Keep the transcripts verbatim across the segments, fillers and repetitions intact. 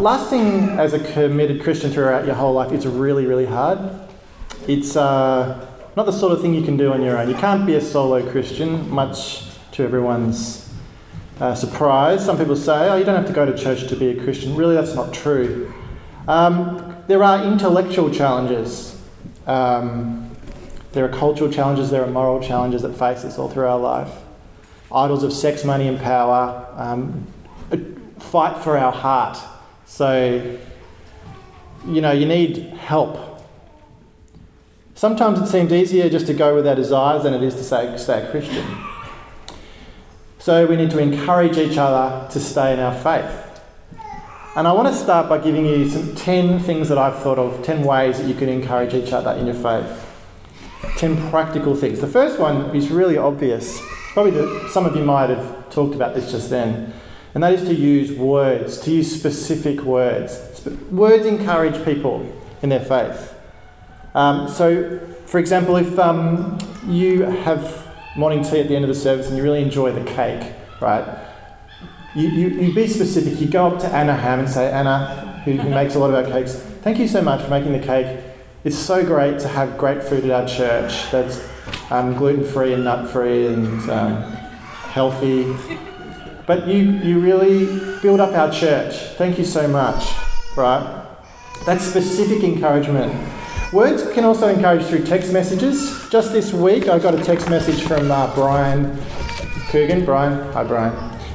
lasting as a committed Christian throughout your whole life, it's really, really hard. It's uh, not the sort of thing you can do on your own. You can't be a solo Christian, much to everyone's uh, surprise. Some people say, oh, you don't have to go to church to be a Christian. Really, that's not true. Um, there are intellectual challenges. Um, there are cultural challenges. There are moral challenges that face us all through our life. Idols of sex, money and power um, fight for our heart. So, you know, you need help. Sometimes it seems easier just to go with our desires than it is to say, stay a Christian. So we need to encourage each other to stay in our faith. And I want to start by giving you some ten things that I've thought of, ten ways that you can encourage each other in your faith. ten practical things. The first one is really obvious. Probably the, some of you might have talked about this just then. And that is to use words, to use specific words. Words encourage people in their faith. Um, so, for example, if um, you have morning tea at the end of the service and you really enjoy the cake, right? You, you, you be specific. You go up to Anna Hamm and say, Anna, who, who makes a lot of our cakes, thank you so much for making the cake. It's so great to have great food at our church that's um, gluten-free and nut-free and um, healthy. But you, you really build up our church. Thank you so much, right? That's specific encouragement. Words can also encourage through text messages. Just this week, I got a text message from uh, Brian Coogan. Brian, hi Brian.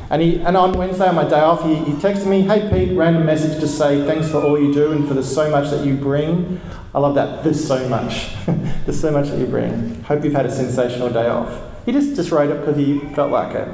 And he, and on Wednesday, on my day off, he, he texted me, hey Pete, random message to say thanks for all you do and for the so much that you bring. I love that, there's so much. There's so much that you bring. Hope you've had a sensational day off. He just, just wrote it because he felt like it.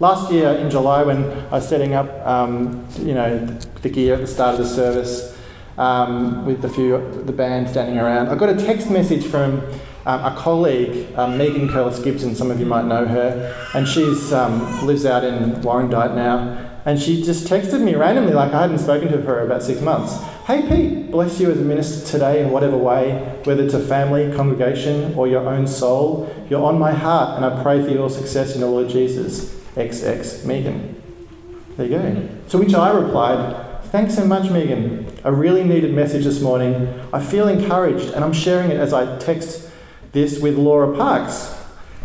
Last year in July, when I was setting up, um, you know, the gear at the start of the service um, with the few the band standing around, I got a text message from um, a colleague, um, Megan Curlis Gibson. Some of you might know her, and she's um, lives out in Warrandyte now. And she just texted me randomly, like I hadn't spoken to her for about six months. Hey Pete, bless you as a minister today in whatever way, whether it's a family, congregation, or your own soul. You're on my heart, and I pray for your success in the Lord Jesus. X X Megan. There you go. To which I replied, thanks so much, Megan. A really needed message this morning. I feel encouraged, and I'm sharing it as I text this with Laura Parks,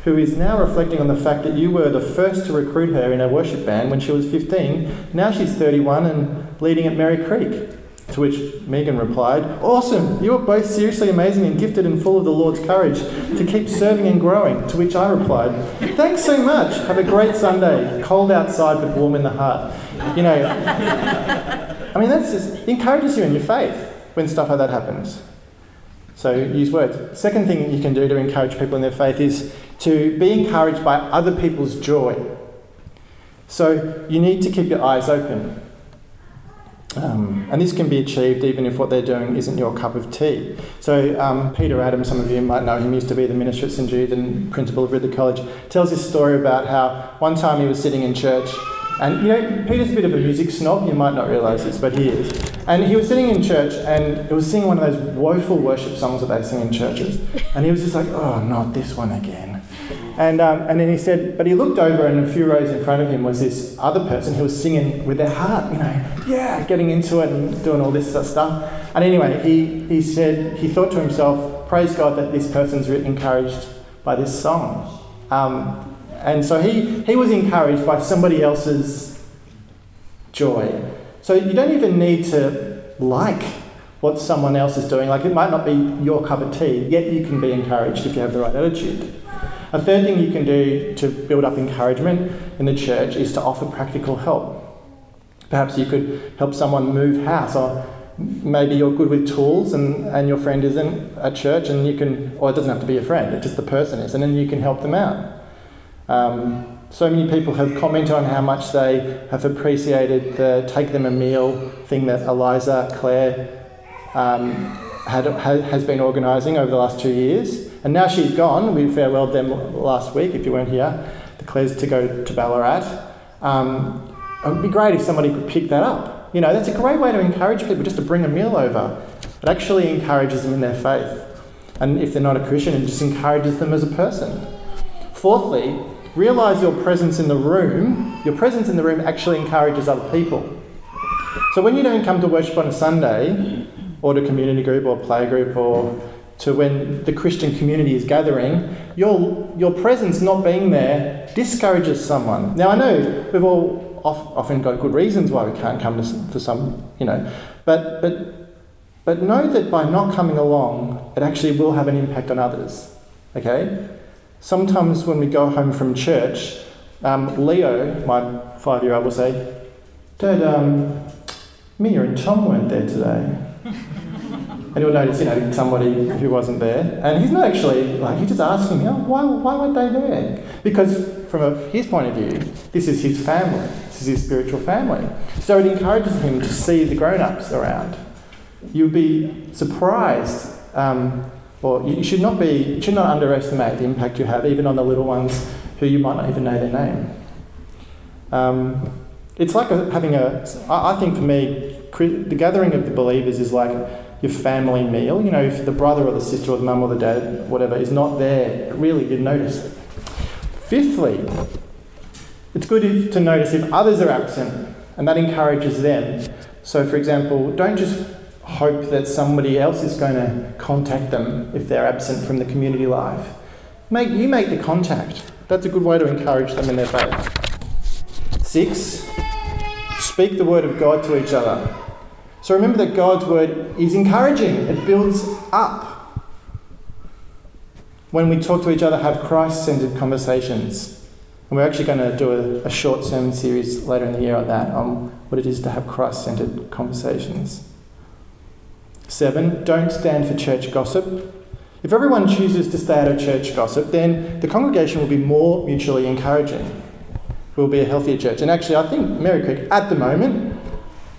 who is now reflecting on the fact that you were the first to recruit her in a worship band when she was fifteen. Now she's thirty-one and leading at Merry Creek. To which Megan replied, awesome! You are both seriously amazing and gifted and full of the Lord's courage to keep serving and growing. To which I replied, thanks so much! Have a great Sunday. Cold outside but warm in the heart. You know, I mean, that's just, it encourages you in your faith when stuff like that happens. So use words. Second thing you can do to encourage people in their faith is to be encouraged by other people's joy. So you need to keep your eyes open. Um, and this can be achieved even if what they're doing isn't your cup of tea. So um, Peter Adams, some of you might know him, used to be the minister at Saint Jude and principal of Ridley College, tells this story about how one time he was sitting in church, and you know, Peter's a bit of a music snob, you might not realise this, but he is. And he was sitting in church and he was singing one of those woeful worship songs that they sing in churches. And he was just like, oh, not this one again. And, um, and then he said, but he looked over and a few rows in front of him was this other person who was singing with their heart, you know, yeah, getting into it and doing all this stuff. And anyway, he, he said, he thought to himself, praise God that this person's encouraged by this song. Um, and so he, he was encouraged by somebody else's joy. So you don't even need to like what someone else is doing. Like, it might not be your cup of tea, yet you can be encouraged if you have the right attitude. A third thing you can do to build up encouragement in the church is to offer practical help. Perhaps you could help someone move house, or maybe you're good with tools and, and your friend isn't at church, and you can, or it doesn't have to be a friend, it's just the person is, and then you can help them out. Um, so many people have commented on how much they have appreciated the take them a meal thing that Eliza Claire um, had, has been organising over the last two years. And now she's gone. We farewelled them last week, if you weren't here. The Claires to go to Ballarat. Um, it would be great if somebody could pick that up. You know, that's a great way to encourage people, just to bring a meal over. It actually encourages them in their faith. And if they're not a Christian, it just encourages them as a person. Fourthly, realise your presence in the room. Your presence in the room actually encourages other people. So when you don't come to worship on a Sunday, or to community group, or play group, or to when the Christian community is gathering, your your presence not being there discourages someone. Now I know we've all off, often got good reasons why we can't come to, to some, you know, but but but know that by not coming along, it actually will have an impact on others. Okay? Sometimes when we go home from church, um, Leo, my five-year-old, will say, "Dad, um, Mia and Tom weren't there today." And you'll notice, you know, somebody who wasn't there. And he's not actually, like, he's just asking me, oh, why, why weren't they there? Because from a, his point of view, this is his family. This is his spiritual family. So it encourages him to see the grown-ups around. You'll be surprised, um, or you should not be, you should not underestimate the impact you have, even on the little ones who you might not even know their name. Um, it's like a, having a, I, I think for me, the gathering of the believers is like your family meal. You know, if the brother or the sister or the mum or the dad, whatever, is not there, really, you'd notice it. Fifthly, it's good to notice if others are absent, and that encourages them. So, for example, don't just hope that somebody else is going to contact them if they're absent from the community life. Make, you make the contact. That's a good way to encourage them in their faith. Six, speak the word of God to each other. So remember that God's word is encouraging. It builds up. When we talk to each other, have Christ-centered conversations. And we're actually going to do a, a short sermon series later in the year on that, on what it is to have Christ-centered conversations. Seven, don't stand for church gossip. If everyone chooses to stay out of church gossip, then the congregation will be more mutually encouraging. It will be a healthier church. And actually, I think Merry Creek at the moment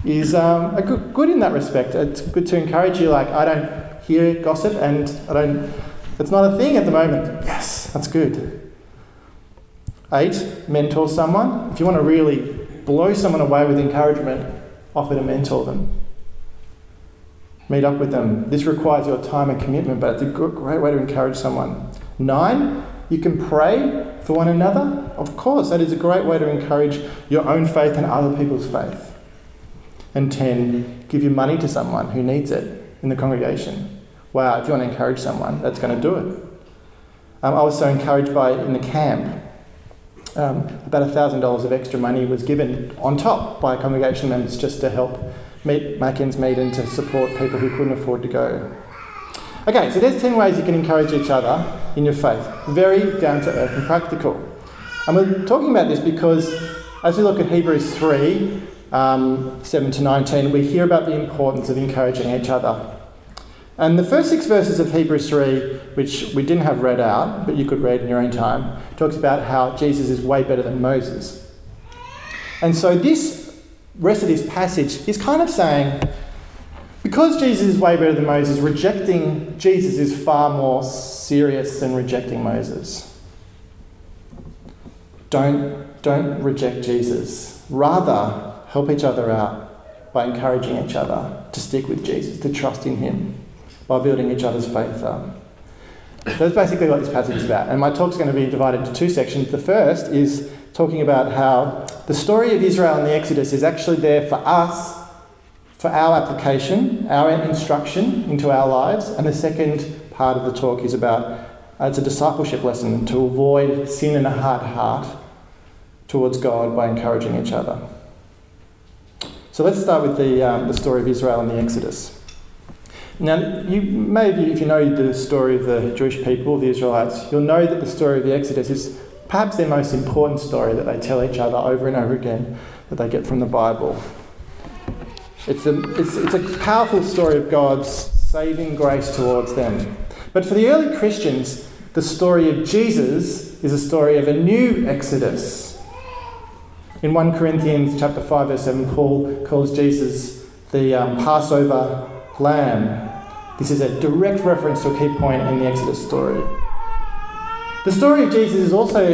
is um, a good, good in that respect. It's good to encourage you, like, I don't hear gossip and I don't, it's not a thing at the moment. Yes, that's good. Eight, mentor someone. If you want to really blow someone away with encouragement, offer to mentor them. Meet up with them. This requires your time and commitment, but it's a good, great way to encourage someone. Nine, you can pray for one another. Of course, that is a great way to encourage your own faith and other people's faith. And ten, give your money to someone who needs it in the congregation. Wow, if you want to encourage someone, that's going to do it. Um, I was so encouraged by, in the camp, um, about one thousand dollars of extra money was given on top by congregation members just to help meet, make ends meet and to support people who couldn't afford to go. Okay, so there's ten ways you can encourage each other in your faith. Very down-to-earth and practical. And we're talking about this because as we look at Hebrews three, um, seven to nineteen, we hear about the importance of encouraging each other. And the first six verses of Hebrews three, which we didn't have read out, but you could read in your own time, talks about how Jesus is way better than Moses. And so this rest of this passage is kind of saying, because Jesus is way better than Moses, rejecting Jesus is far more serious than rejecting Moses. Don't, don't reject Jesus. Rather, help each other out by encouraging each other to stick with Jesus, to trust in him, by building each other's faith up. So that's basically what this passage is about. And my talk's going to be divided into two sections. The first is talking about how the story of Israel and the Exodus is actually there for us, for our application, our instruction into our lives. And the second part of the talk is about, uh, it's a discipleship lesson to avoid sin and a hard heart towards God by encouraging each other. So let's start with the, um, the story of Israel and the Exodus. Now, you maybe if you know the story of the Jewish people, the Israelites, you'll know that the story of the Exodus is perhaps their most important story that they tell each other over and over again that they get from the Bible. It's a, it's, it's a powerful story of God's saving grace towards them. But for the early Christians, the story of Jesus is a story of a new exodus. In First Corinthians chapter five, verse seven, Paul calls Jesus the um, Passover lamb. This is a direct reference to a key point in the Exodus story. The story of Jesus is also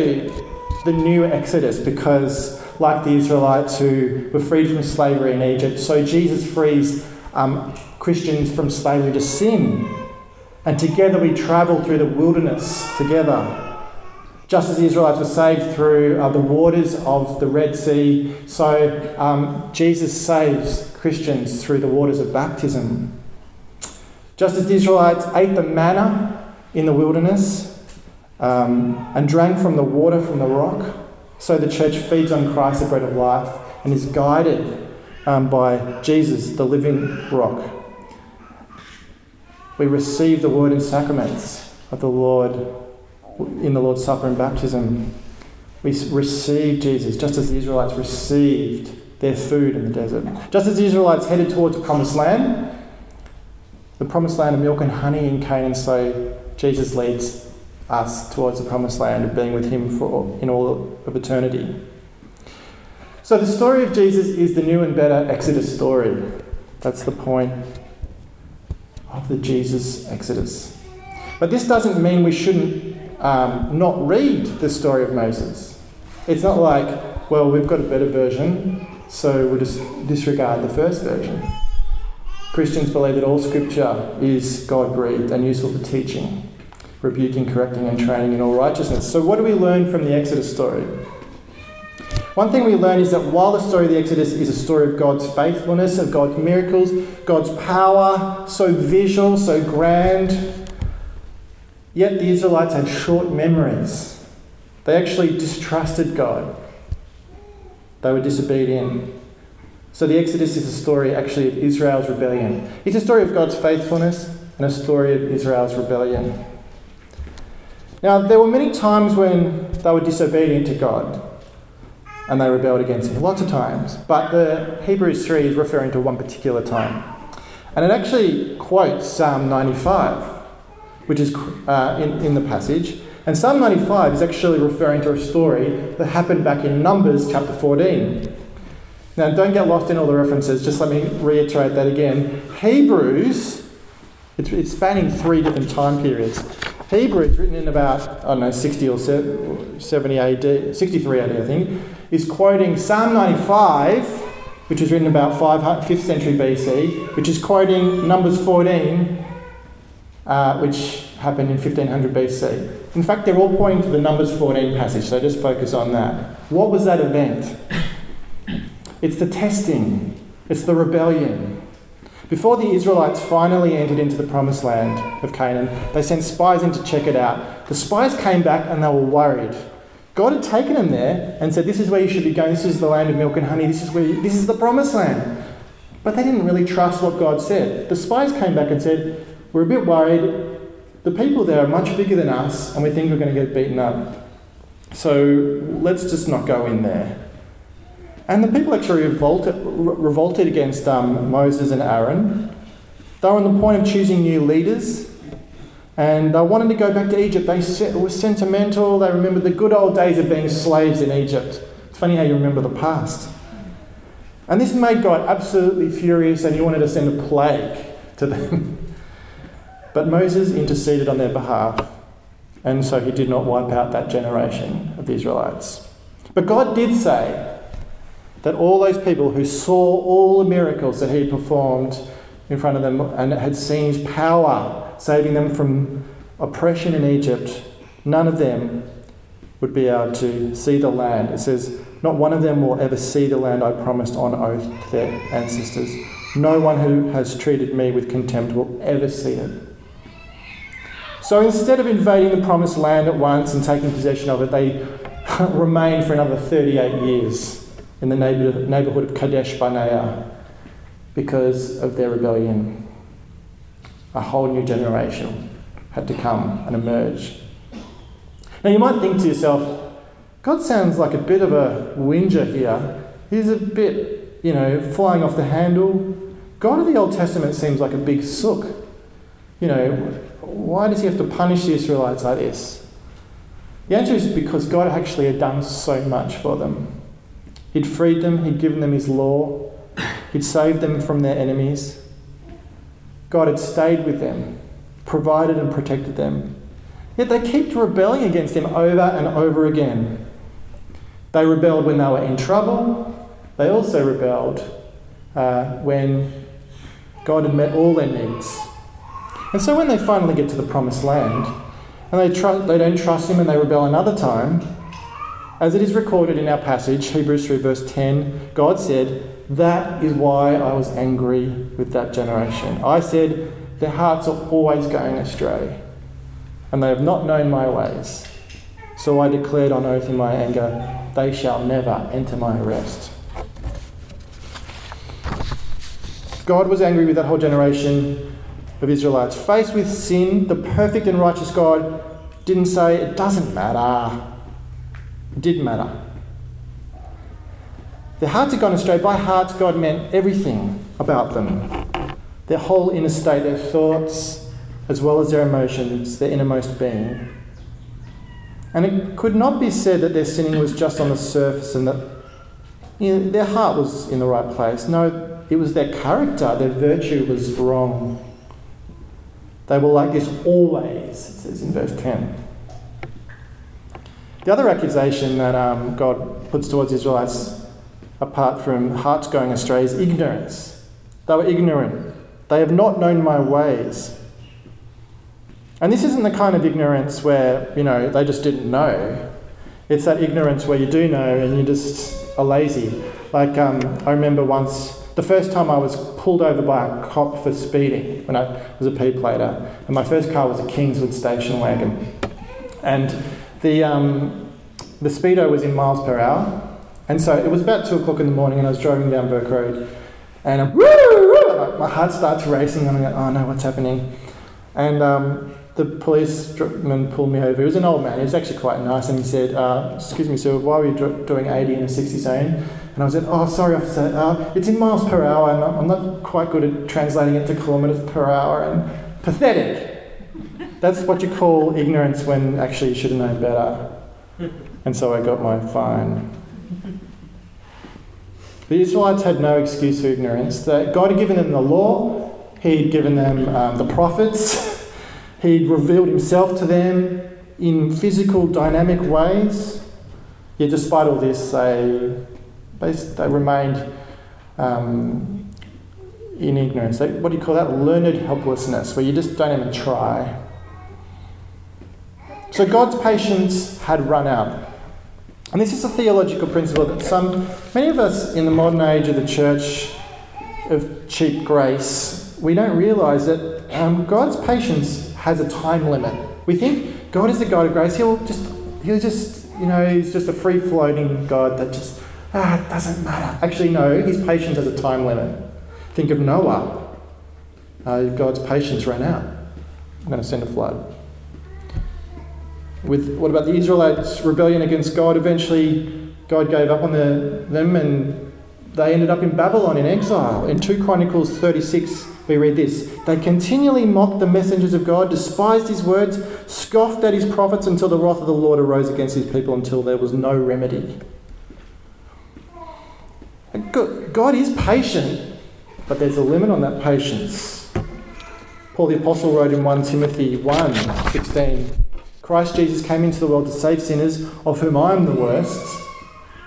the new Exodus because, like the Israelites who were freed from slavery in Egypt, so Jesus frees um, Christians from slavery to sin. And together we travel through the wilderness together. just as the Israelites were saved through uh, the waters of the Red Sea, so um, Jesus saves Christians through the waters of baptism. Just as the Israelites ate the manna in the wilderness um, and drank from the water from the rock, so the church feeds on Christ, the bread of life, and is guided um, by Jesus, the living rock. We receive the word and sacraments of the Lord in the Lord's Supper and baptism. We receive Jesus, just as the Israelites received their food in the desert. Just as the Israelites headed towards the promised land, the promised land of milk and honey in Canaan, so Jesus leads us towards the promised land of being with him for in all of eternity. So the story of Jesus is the new and better Exodus story. That's the point of the Jesus Exodus. But this doesn't mean we shouldn't Um, not read the story of Moses. It's not like, well, we've got a better version, so we'll just disregard the first version. Christians believe that all scripture is God-breathed and useful for teaching, rebuking, correcting, and training in all righteousness. So what do we learn from the Exodus story? One thing we learn is that while the story of the Exodus is a story of God's faithfulness, of God's miracles, God's power, so visual, so grand, yet the Israelites had short memories. They actually distrusted God. They were disobedient. So the Exodus is a story actually of Israel's rebellion. It's a story of God's faithfulness and a story of Israel's rebellion. Now, there were many times when they were disobedient to God and they rebelled against him, lots of times. But the Hebrews three is referring to one particular time. And it actually quotes Psalm ninety-five. Which is uh, in, in the passage. And Psalm ninety-five is actually referring to a story that happened back in Numbers chapter fourteen. Now, don't get lost in all the references. Just let me reiterate that again. Hebrews, it's, it's spanning three different time periods. Hebrews, written in about, I don't know, sixty or seventy A D, sixty-three A D, I think, is quoting Psalm ninety-five, which was written about fifth century B C, which is quoting Numbers fourteen, Uh, which happened in fifteen hundred B C. In fact, they're all pointing to the Numbers fourteen passage, so just focus on that. What was that event? It's the testing. It's the rebellion. Before the Israelites finally entered into the promised land of Canaan, they sent spies in to check it out. The spies came back and they were worried. God had taken them there and said, this is where you should be going. This is the land of milk and honey. This is where you, this is the promised land. But they didn't really trust what God said. The spies came back and said, we're a bit worried. The people there are much bigger than us, and we think we're going to get beaten up. So let's just not go in there. And the people actually revolted, revolted against um, Moses and Aaron. They were on the point of choosing new leaders, and they wanted to go back to Egypt. They were sentimental. They remembered the good old days of being slaves in Egypt. It's funny how you remember the past. And this made God absolutely furious, and he wanted to send a plague to them. But Moses interceded on their behalf, and so he did not wipe out that generation of the Israelites. But God did say that all those people who saw all the miracles that he performed in front of them and had seen his power saving them from oppression in Egypt, none of them would be able to see the land. It says, not one of them will ever see the land I promised on oath to their ancestors. No one who has treated me with contempt will ever see it. So instead of invading the promised land at once and taking possession of it, they remained for another thirty-eight years in the neighbourhood of Kadesh Barnea because of their rebellion. A whole new generation had to come and emerge. Now you might think to yourself, God sounds like a bit of a whinger here. He's a bit, you know, flying off the handle. God of the Old Testament seems like a big sook. You know, why does he have to punish the Israelites like this? The answer is because God actually had done so much for them. He'd freed them, he'd given them his law, he'd saved them from their enemies. God had stayed with them, provided and protected them. Yet they kept rebelling against him over and over again. They rebelled when they were in trouble. They also rebelled uh, when God had met all their needs. And so when they finally get to the promised land, and they, tr- they don't trust him and they rebel another time. As it is recorded in our passage, Hebrews three verse ten, God said, "That is why I was angry with that generation. I said, their hearts are always going astray, and they have not known my ways. So I declared on oath in my anger, they shall never enter my rest." God was angry with that whole generation of Israelites. Faced with sin, the perfect and righteous God didn't say, "It doesn't matter." It did matter. Their hearts had gone astray. By hearts, God meant everything about them. Their whole inner state, their thoughts, as well as their emotions, their innermost being. And it could not be said that their sinning was just on the surface and that, you know, their heart was in the right place. No, it was their character, their virtue was wrong. They were like this always, it says in verse ten. The other accusation that um, God puts towards Israelites, apart from hearts going astray, is ignorance. They were ignorant. They have not known my ways. And this isn't the kind of ignorance where, you know, they just didn't know. It's that ignorance where you do know and you just are lazy. Like, um, I remember once, the first time I was pulled over by a cop for speeding when I was a pea plater, and my first car was a Kingswood station wagon. And the, um, the speedo was in miles per hour. And so it was about two o'clock in the morning and I was driving down Burke Road and I'm, woo, woo, my heart starts racing and I'm like, oh no, what's happening? And um, the policeman pulled me over. He was an old man, he was actually quite nice, and he said, uh, excuse me sir, why were you doing eighty in a sixty zone? And I said, oh sorry officer, uh, it's in miles per hour and I'm not quite good at translating it to kilometres per hour. And pathetic. That's what you call ignorance when actually you should have known better. And so I got my fine. The Israelites had no excuse for ignorance. That God had given them the law, he'd given them um, the prophets, he'd revealed himself to them in physical, dynamic ways. Yet despite all this, they, they, they remained um, in ignorance. They, what do you call that? Learned helplessness, where you just don't even try. So God's patience had run out. And this is a theological principle that some, many of us in the modern age of the church of cheap grace, we don't realise that um, God's patience has a time limit. We think God is the God of grace. He'll just, he'll just, you know, he's just a free-floating God that just, ah, it doesn't matter. Actually, no, his patience has a time limit. Think of Noah. Uh, God's patience ran out. I'm going to send a flood. With what about the Israelites' rebellion against God? Eventually, God gave up on the, them and they ended up in Babylon in exile. In Second Chronicles thirty-six, we read this. They continually mocked the messengers of God, despised his words, scoffed at his prophets until the wrath of the Lord arose against his people until there was no remedy. God is patient, but there's a limit on that patience. Paul the Apostle wrote in First Timothy one sixteen, Christ Jesus came into the world to save sinners, of whom I am the worst.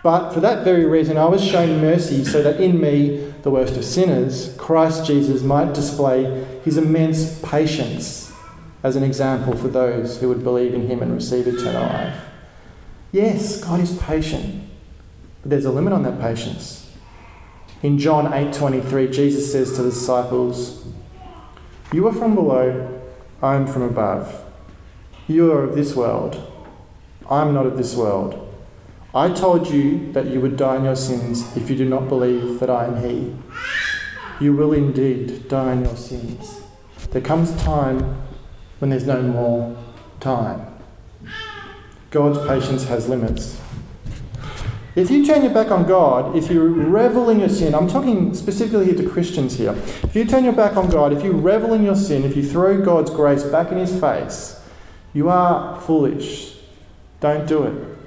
But for that very reason I was shown mercy, so that in me, the worst of sinners, Christ Jesus might display his immense patience as an example for those who would believe in him and receive eternal life. Yes, God is patient, but there's a limit on that patience. In John eight twenty-three, Jesus says to the disciples, "You are from below, I am from above. You are of this world. I am not of this world. I told you that you would die in your sins if you do not believe that I am he. You will indeed die in your sins. There comes time when there's no more time." God's patience has limits. If you turn your back on God, if you revel in your sin, I'm talking specifically here to Christians here. If you turn your back on God, if you revel in your sin, if you throw God's grace back in his face, you are foolish. Don't do it.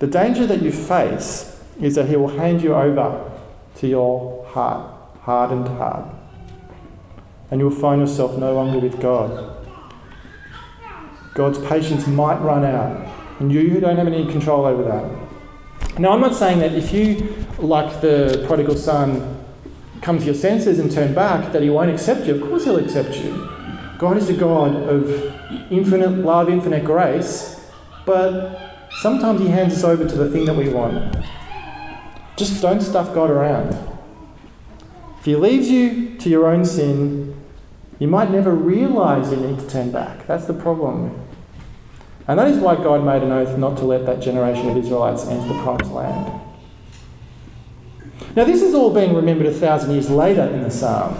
The danger that you face is that he will hand you over to your heart, hardened heart. And you will find yourself no longer with God. God's patience might run out, and you don't have any control over that. Now, I'm not saying that if you, like the prodigal son, come to your senses and turn back, that he won't accept you. Of course he'll accept you. God is a God of infinite love, infinite grace, but sometimes he hands us over to the thing that we want. Just don't stuff God around. If he leaves you to your own sin, you might never realise you need to turn back. That's the problem. And that is why God made an oath not to let that generation of Israelites enter the promised land. Now, this is all being remembered a thousand years later in the Psalm.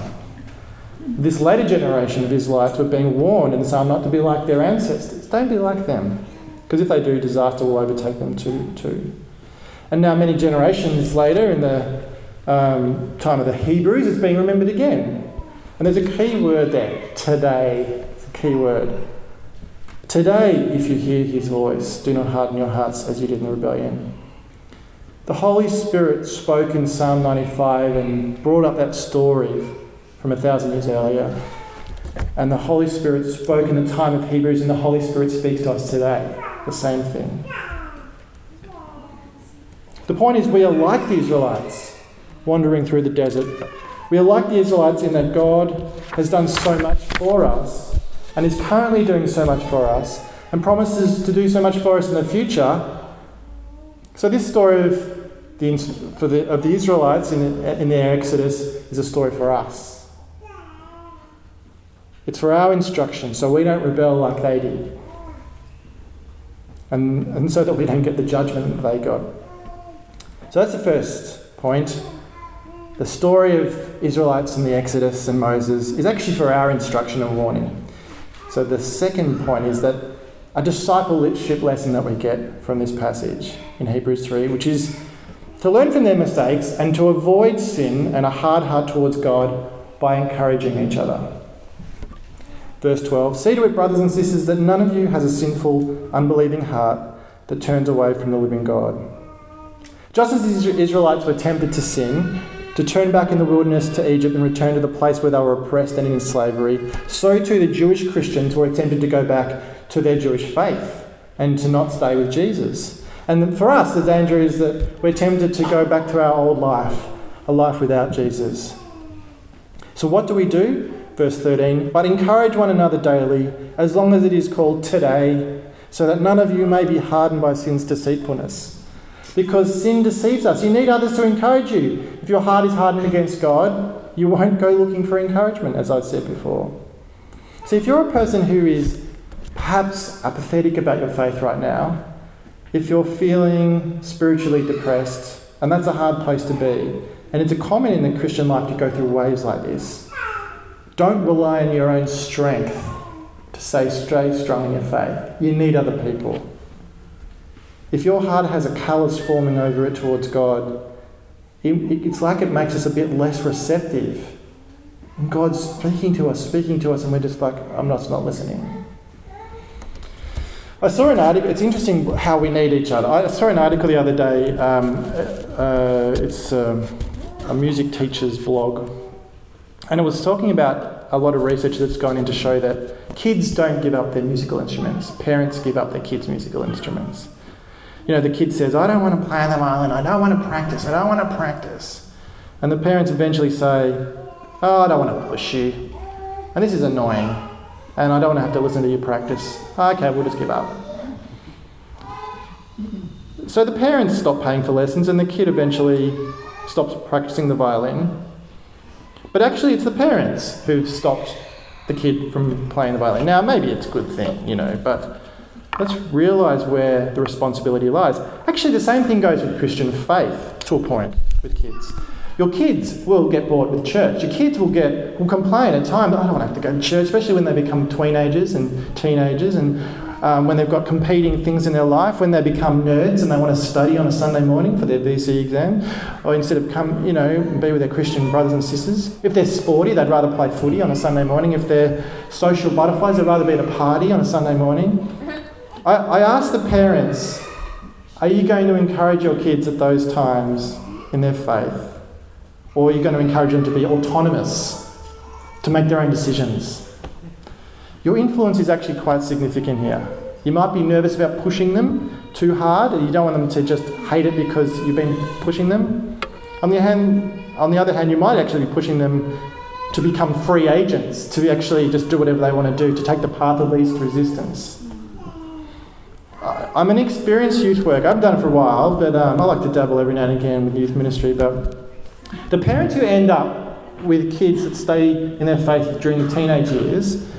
This later generation of Israelites were being warned in the Psalm not to be like their ancestors. Don't be like them, because if they do, disaster will overtake them too. too. And now many generations later, in the um, time of the Hebrews, it's being remembered again. And there's a key word there, today. It's a key word. Today, if you hear his voice, do not harden your hearts as you did in the rebellion. The Holy Spirit spoke in Psalm ninety-five and brought up that story from a thousand years earlier. And the Holy Spirit spoke in the time of Hebrews, and the Holy Spirit speaks to us today. The same thing. The point is, we are like the Israelites wandering through the desert. We are like the Israelites in that God has done so much for us and is currently doing so much for us and promises to do so much for us in the future. So this story of the, for the, of the Israelites in, in their Exodus is a story for us. It's for our instruction, so we don't rebel like they did. And, and so that we don't get the judgment that they got. So that's the first point. The story of Israelites and the Exodus and Moses is actually for our instruction and warning. So the second point is that a discipleship lesson that we get from this passage in Hebrews three, which is to learn from their mistakes and to avoid sin and a hard heart towards God by encouraging each other. Verse twelve, see to it, brothers and sisters, that none of you has a sinful, unbelieving heart that turns away from the living God. Just as the Israelites were tempted to sin, to turn back in the wilderness to Egypt and return to the place where they were oppressed and in slavery, so too the Jewish Christians were tempted to go back to their Jewish faith and to not stay with Jesus. And for us, the danger is that we're tempted to go back to our old life, a life without Jesus. So what do we do? Verse thirteen, but encourage one another daily, as long as it is called today, so that none of you may be hardened by sin's deceitfulness. Because sin deceives us. You need others to encourage you. If your heart is hardened against God, you won't go looking for encouragement, as I said before. So if you're a person who is perhaps apathetic about your faith right now, if you're feeling spiritually depressed, and that's a hard place to be, and it's a common in the Christian life to go through waves like this, don't rely on your own strength to stay strong in your faith. You need other people. If your heart has a callous forming over it towards God, it, it's like it makes us a bit less receptive. And God's speaking to us, speaking to us, and we're just like, I'm not, not listening. I saw an article, it's interesting how we need each other. I saw an article the other day, um, uh, it's um, a music teacher's blog, and it was talking about a lot of research that's gone in to show that kids don't give up their musical instruments. Parents give up their kids' musical instruments. You know, the kid says, I don't want to play on the violin, I don't want to practice, I don't want to practice. And the parents eventually say, oh, I don't want to push you. And this is annoying. And I don't want to have to listen to you practice. Okay, we'll just give up. So the parents stop paying for lessons and the kid eventually stops practicing the violin. But actually it's the parents who've stopped the kid from playing the violin. Now, maybe it's a good thing, you know, but let's realise where the responsibility lies. Actually, the same thing goes with Christian faith, to a point, with kids. Your kids will get bored with church. Your kids will get will complain at times, I don't want to have to go to church, especially when they become teenagers and teenagers and um, when they've got competing things in their life, when they become nerds and they want to study on a Sunday morning for their V C exam, or instead of come, you know, be with their Christian brothers and sisters. If they're sporty, they'd rather play footy on a Sunday morning. If they're social butterflies, they'd rather be at a party on a Sunday morning. I asked the parents, are you going to encourage your kids at those times in their faith? Or are you going to encourage them to be autonomous, to make their own decisions? Your influence is actually quite significant here. You might be nervous about pushing them too hard, and you don't want them to just hate it because you've been pushing them. On the, hand, on the other hand, you might actually be pushing them to become free agents, to actually just do whatever they want to do, to take the path of least resistance. I'm an experienced youth worker. I've done it for a while, but um, I like to dabble every now and again with youth ministry. But the parents who end up with kids that stay in their faith during the teenage years,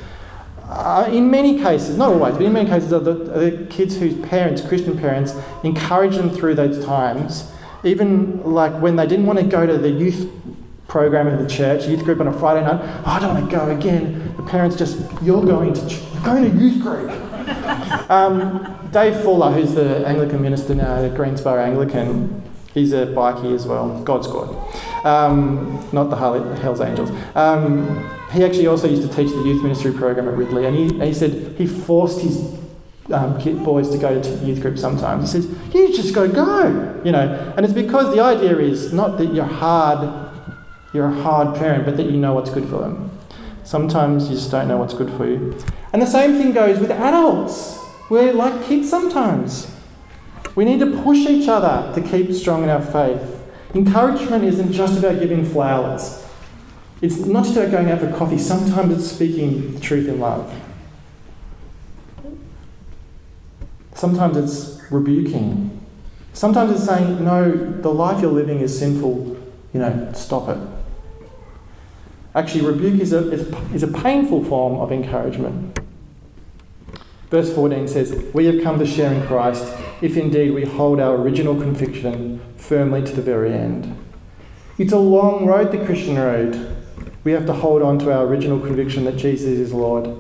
uh, in many cases, not always, but in many cases, are the, are the kids whose parents, Christian parents, encourage them through those times, even like when they didn't want to go to the youth program of the church, youth group on a Friday night. Oh, I don't want to go again. The parents just, you're going to ch- you're going to youth group. um, Dave Fuller, who's the Anglican minister now at Greensborough Anglican, he's a bikie as well, God Squad, um, not the Harley, Hell's Angels. Um, he actually also used to teach the youth ministry program at Ridley, and he, and he said he forced his Um, kid boys to go to youth group sometimes. He says, you just gotta go, you know. And it's because the idea is not that you're hard, you're a hard parent, but that you know what's good for them. Sometimes you just don't know what's good for you. And the same thing goes with adults. We're like kids sometimes. We need to push each other to keep strong in our faith. Encouragement isn't just about giving flowers. It's not just about going out for coffee. Sometimes it's speaking truth in love. Sometimes it's rebuking. Sometimes it's saying, no, the life you're living is sinful, you know, stop it. Actually, rebuke is a, is a painful form of encouragement. Verse fourteen says, we have come to share in Christ, if indeed we hold our original conviction firmly to the very end. It's a long road, the Christian road. We have to hold on to our original conviction that Jesus is Lord,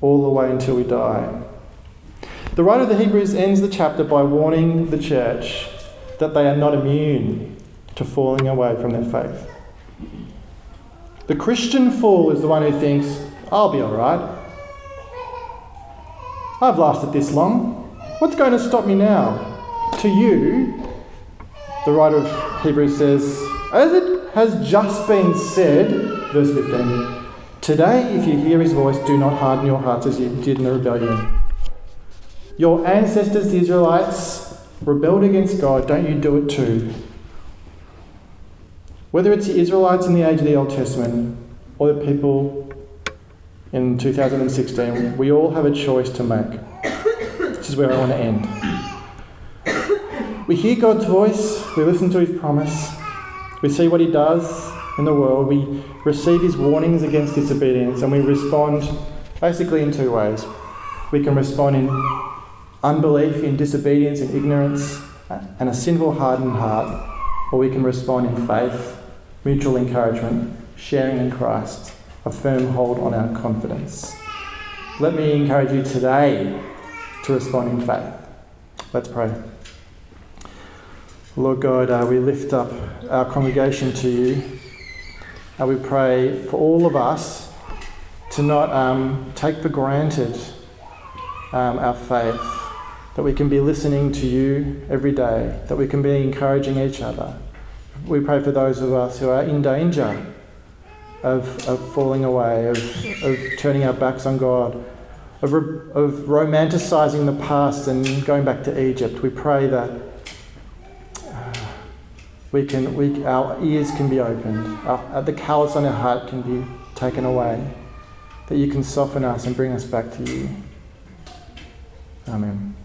all the way until we die. The writer of the Hebrews ends the chapter by warning the church that they are not immune to falling away from their faith. The Christian fool is the one who thinks, I'll be all right. I've lasted this long. What's going to stop me now? To you, the writer of Hebrews says, as it has just been said, verse fifteen, today, if you hear his voice, do not harden your hearts as you did in the rebellion. Your ancestors, the Israelites, rebelled against God. Don't you do it too. Whether it's the Israelites in the age of the Old Testament or the people in two thousand sixteen, we all have a choice to make. This is where I want to end. We hear God's voice. We listen to his promise. We see what he does in the world. We receive his warnings against disobedience, and we respond basically in two ways. We can respond in unbelief, in disobedience, in ignorance, and a sinful, hardened heart. Or we can respond in faith, mutual encouragement, sharing in Christ, a firm hold on our confidence. Let me encourage you today to respond in faith. Let's pray. Lord God, uh, we lift up our congregation to you, and we pray for all of us to not um, take for granted um, our faith, that we can be listening to you every day, that we can be encouraging each other. We pray for those of us who are in danger of, of falling away, of, of turning our backs on God, of, of romanticising the past and going back to Egypt. We pray that uh, we can, we, our ears can be opened, our, the callous on our heart can be taken away, that you can soften us and bring us back to you. Amen.